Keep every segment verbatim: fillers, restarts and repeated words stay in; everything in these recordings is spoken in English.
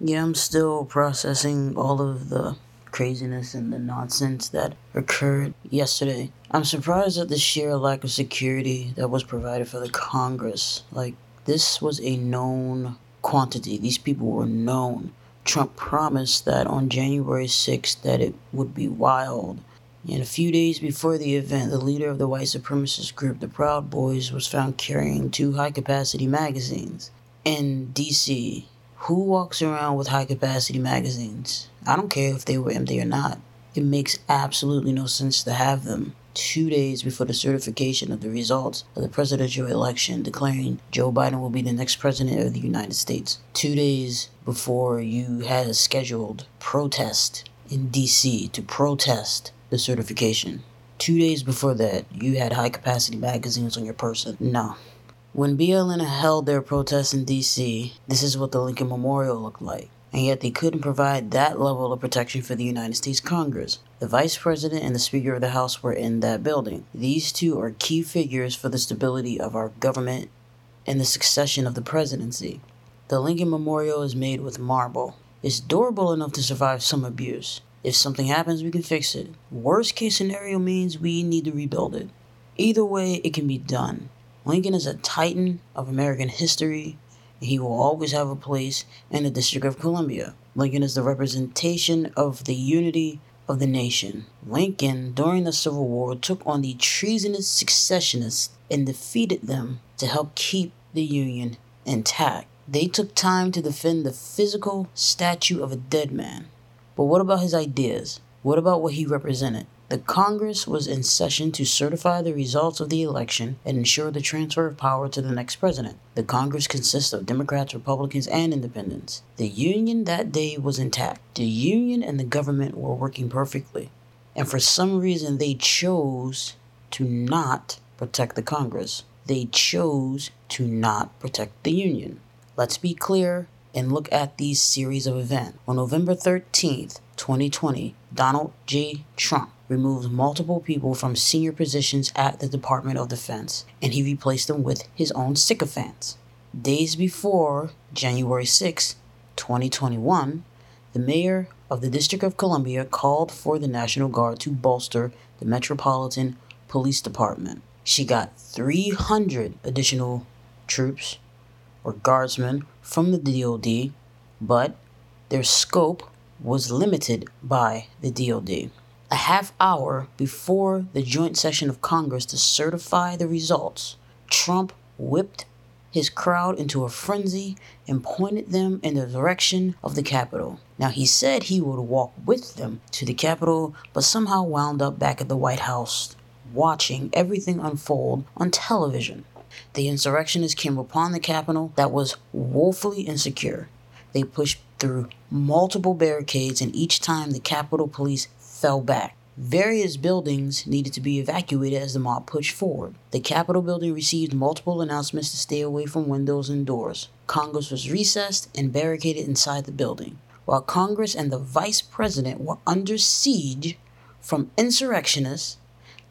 Yeah, I'm still processing all of the craziness and the nonsense that occurred yesterday. I'm surprised at the sheer lack of security that was provided for the Congress. Like, this was a known quantity. These people were known. Trump promised that on January sixth that it would be wild. And a few days before the event, the leader of the white supremacist group, the Proud Boys, was found carrying two high-capacity magazines in D C Who walks around with high-capacity magazines? I don't care if they were empty or not. It makes absolutely no sense to have them. Two days before the certification of the results of the presidential election, declaring Joe Biden will be the next president of the United States. Two days before you had a scheduled protest in D C to protest the certification. Two days before that, you had high-capacity magazines on your person. No. When B L M held their protests in D C, this is what the Lincoln Memorial looked like. And yet they couldn't provide that level of protection for the United States Congress. The Vice President and the Speaker of the House were in that building. These two are key figures for the stability of our government and the succession of the presidency. The Lincoln Memorial is made with marble. It's durable enough to survive some abuse. If something happens, we can fix it. Worst case scenario means we need to rebuild it. Either way, it can be done. Lincoln is a titan of American history. He will always have a place in the District of Columbia. Lincoln is the representation of the unity of the nation. Lincoln, during the Civil War, took on the treasonous secessionists and defeated them to help keep the Union intact. They took time to defend the physical statue of a dead man. But what about his ideas? What about what he represented? The Congress was in session to certify the results of the election and ensure the transfer of power to the next president. The Congress consists of Democrats, Republicans, and Independents. The Union that day was intact. The Union and the government were working perfectly. And for some reason, they chose to not protect the Congress. They chose to not protect the Union. Let's be clear and look at these series of events. On November thirteenth, twenty twenty, Donald J. Trump removed multiple people from senior positions at the Department of Defense, and he replaced them with his own sycophants. Days before January sixth, twenty twenty-one, the mayor of the District of Columbia called for the National Guard to bolster the Metropolitan Police Department. She got three hundred additional troops or guardsmen from the D O D, but their scope was limited by the D O D. A half hour before the joint session of Congress to certify the results, Trump whipped his crowd into a frenzy and pointed them in the direction of the Capitol. Now, he said he would walk with them to the Capitol, but somehow wound up back at the White House, watching everything unfold on television. The insurrectionists came upon the Capitol that was woefully insecure. They pushed through multiple barricades, and each time the Capitol Police fell back. Various buildings needed to be evacuated as the mob pushed forward. The Capitol building received multiple announcements to stay away from windows and doors. Congress was recessed and barricaded inside the building, while Congress and the Vice President were under siege from insurrectionists.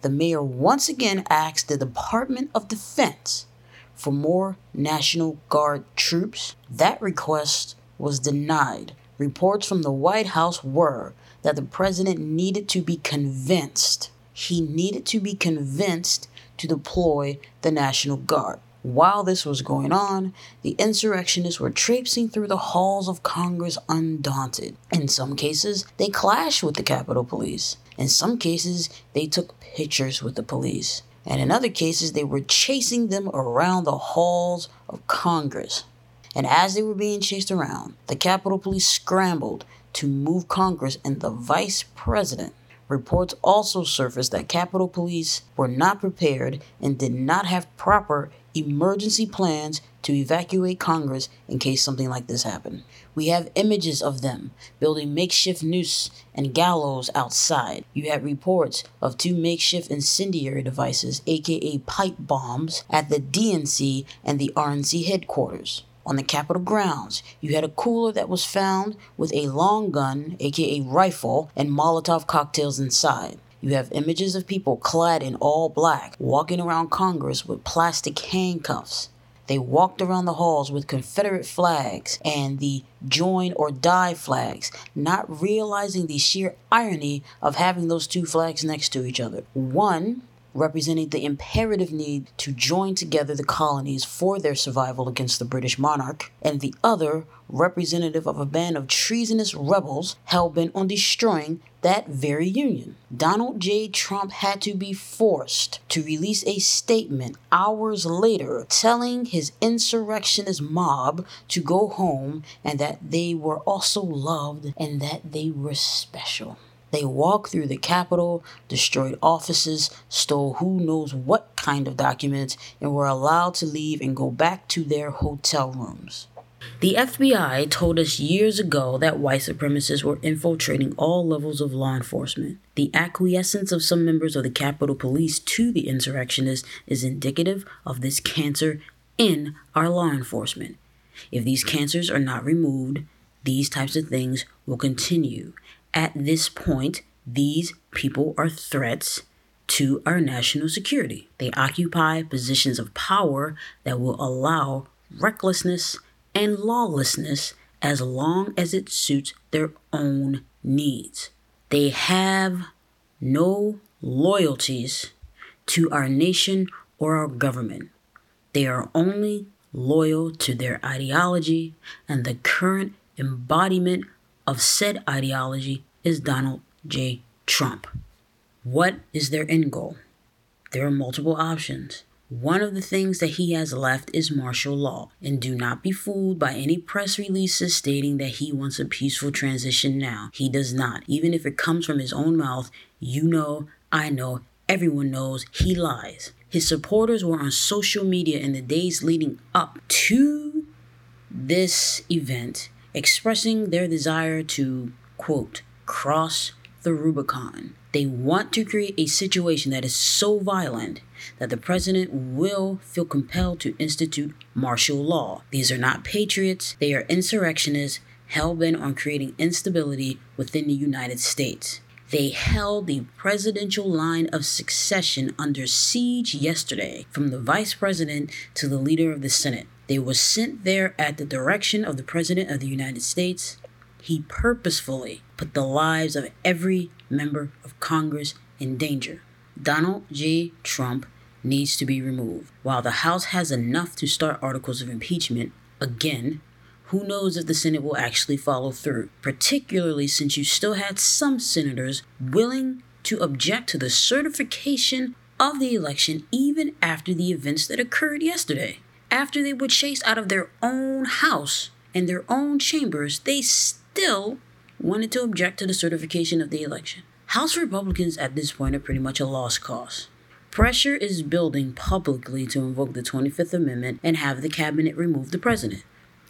The mayor once again asked the Department of Defense for more National Guard troops. That request was denied. Reports from the White House were that the president needed to be convinced. He needed to be convinced to deploy the National Guard. While this was going on, the insurrectionists were traipsing through the halls of Congress undaunted. In some cases, they clashed with the Capitol Police. In some cases, they took pictures with the police. And in other cases, they were chasing them around the halls of Congress. And as they were being chased around, the Capitol Police scrambled to move Congress and the Vice President. Reports also surfaced that Capitol Police were not prepared and did not have proper emergency plans to evacuate Congress in case something like this happened. We have images of them building makeshift noose and gallows outside. You had reports of two makeshift incendiary devices, aka pipe bombs, at the D N C and the R N C headquarters. On the Capitol grounds, you had a cooler that was found with a long gun, aka rifle, and Molotov cocktails inside. You have images of people clad in all black walking around Congress with plastic handcuffs. They walked around the halls with Confederate flags and the Join or Die flags, not realizing the sheer irony of having those two flags next to each other. One representing the imperative need to join together the colonies for their survival against the British monarch, and the other representative of a band of treasonous rebels hell-bent on destroying that very union. Donald J. Trump had to be forced to release a statement hours later telling his insurrectionist mob to go home and that they were also loved and that they were special. They walked through the Capitol, destroyed offices, stole who knows what kind of documents, and were allowed to leave and go back to their hotel rooms. The F B I told us years ago that white supremacists were infiltrating all levels of law enforcement. The acquiescence of some members of the Capitol Police to the insurrectionists is indicative of this cancer in our law enforcement. If these cancers are not removed, these types of things will continue. At this point, these people are threats to our national security. They occupy positions of power that will allow recklessness and lawlessness as long as it suits their own needs. They have no loyalties to our nation or our government. They are only loyal to their ideology, and the current embodiment of said ideology is Donald J. Trump. What is their end goal? There are multiple options. One of the things that he has left is martial law, and do not be fooled by any press releases stating that he wants a peaceful transition now. He does not. Even if it comes from his own mouth, you know, I know, everyone knows he lies. His supporters were on social media in the days leading up to this event, expressing their desire to, quote, cross the Rubicon. They want to create a situation that is so violent that the president will feel compelled to institute martial law. These are not patriots. They are insurrectionists hell-bent on creating instability within the United States. They held the presidential line of succession under siege yesterday, from the vice president to the leader of the Senate. They were sent there at the direction of the President of the United States. He purposefully put the lives of every member of Congress in danger. Donald J. Trump needs to be removed. While the House has enough to start articles of impeachment, again, who knows if the Senate will actually follow through, particularly since you still had some senators willing to object to the certification of the election even after the events that occurred yesterday. After they were chased out of their own house and their own chambers, they still wanted to object to the certification of the election. House Republicans at this point are pretty much a lost cause. Pressure is building publicly to invoke the twenty-fifth Amendment and have the cabinet remove the president.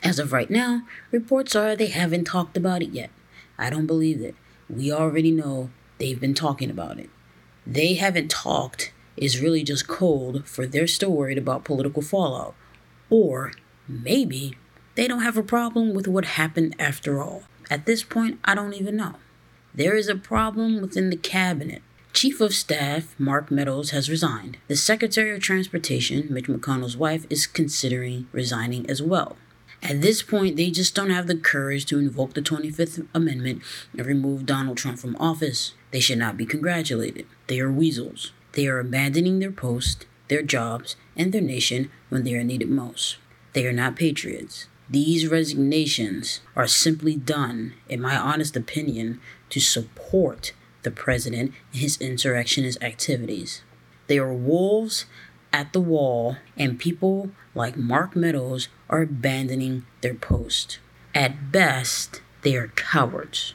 As of right now, reports are they haven't talked about it yet. I don't believe it. We already know they've been talking about it. They haven't talked is really just cold, for they're still worried about political fallout. Or maybe they don't have a problem with what happened after all. At this point, I don't even know. There is a problem within the cabinet. Chief of Staff Mark Meadows has resigned. The Secretary of Transportation, Mitch McConnell's wife, is considering resigning as well. At this point, they just don't have the courage to invoke the twenty-fifth Amendment and remove Donald Trump from office. They should not be congratulated. They are weasels. They are abandoning their post, their jobs, and their nation when they are needed most. They are not patriots. These resignations are simply done, in my honest opinion, to support the president and his insurrectionist activities. They are wolves at the wall, and people like Mark Meadows are abandoning their post. At best, they are cowards.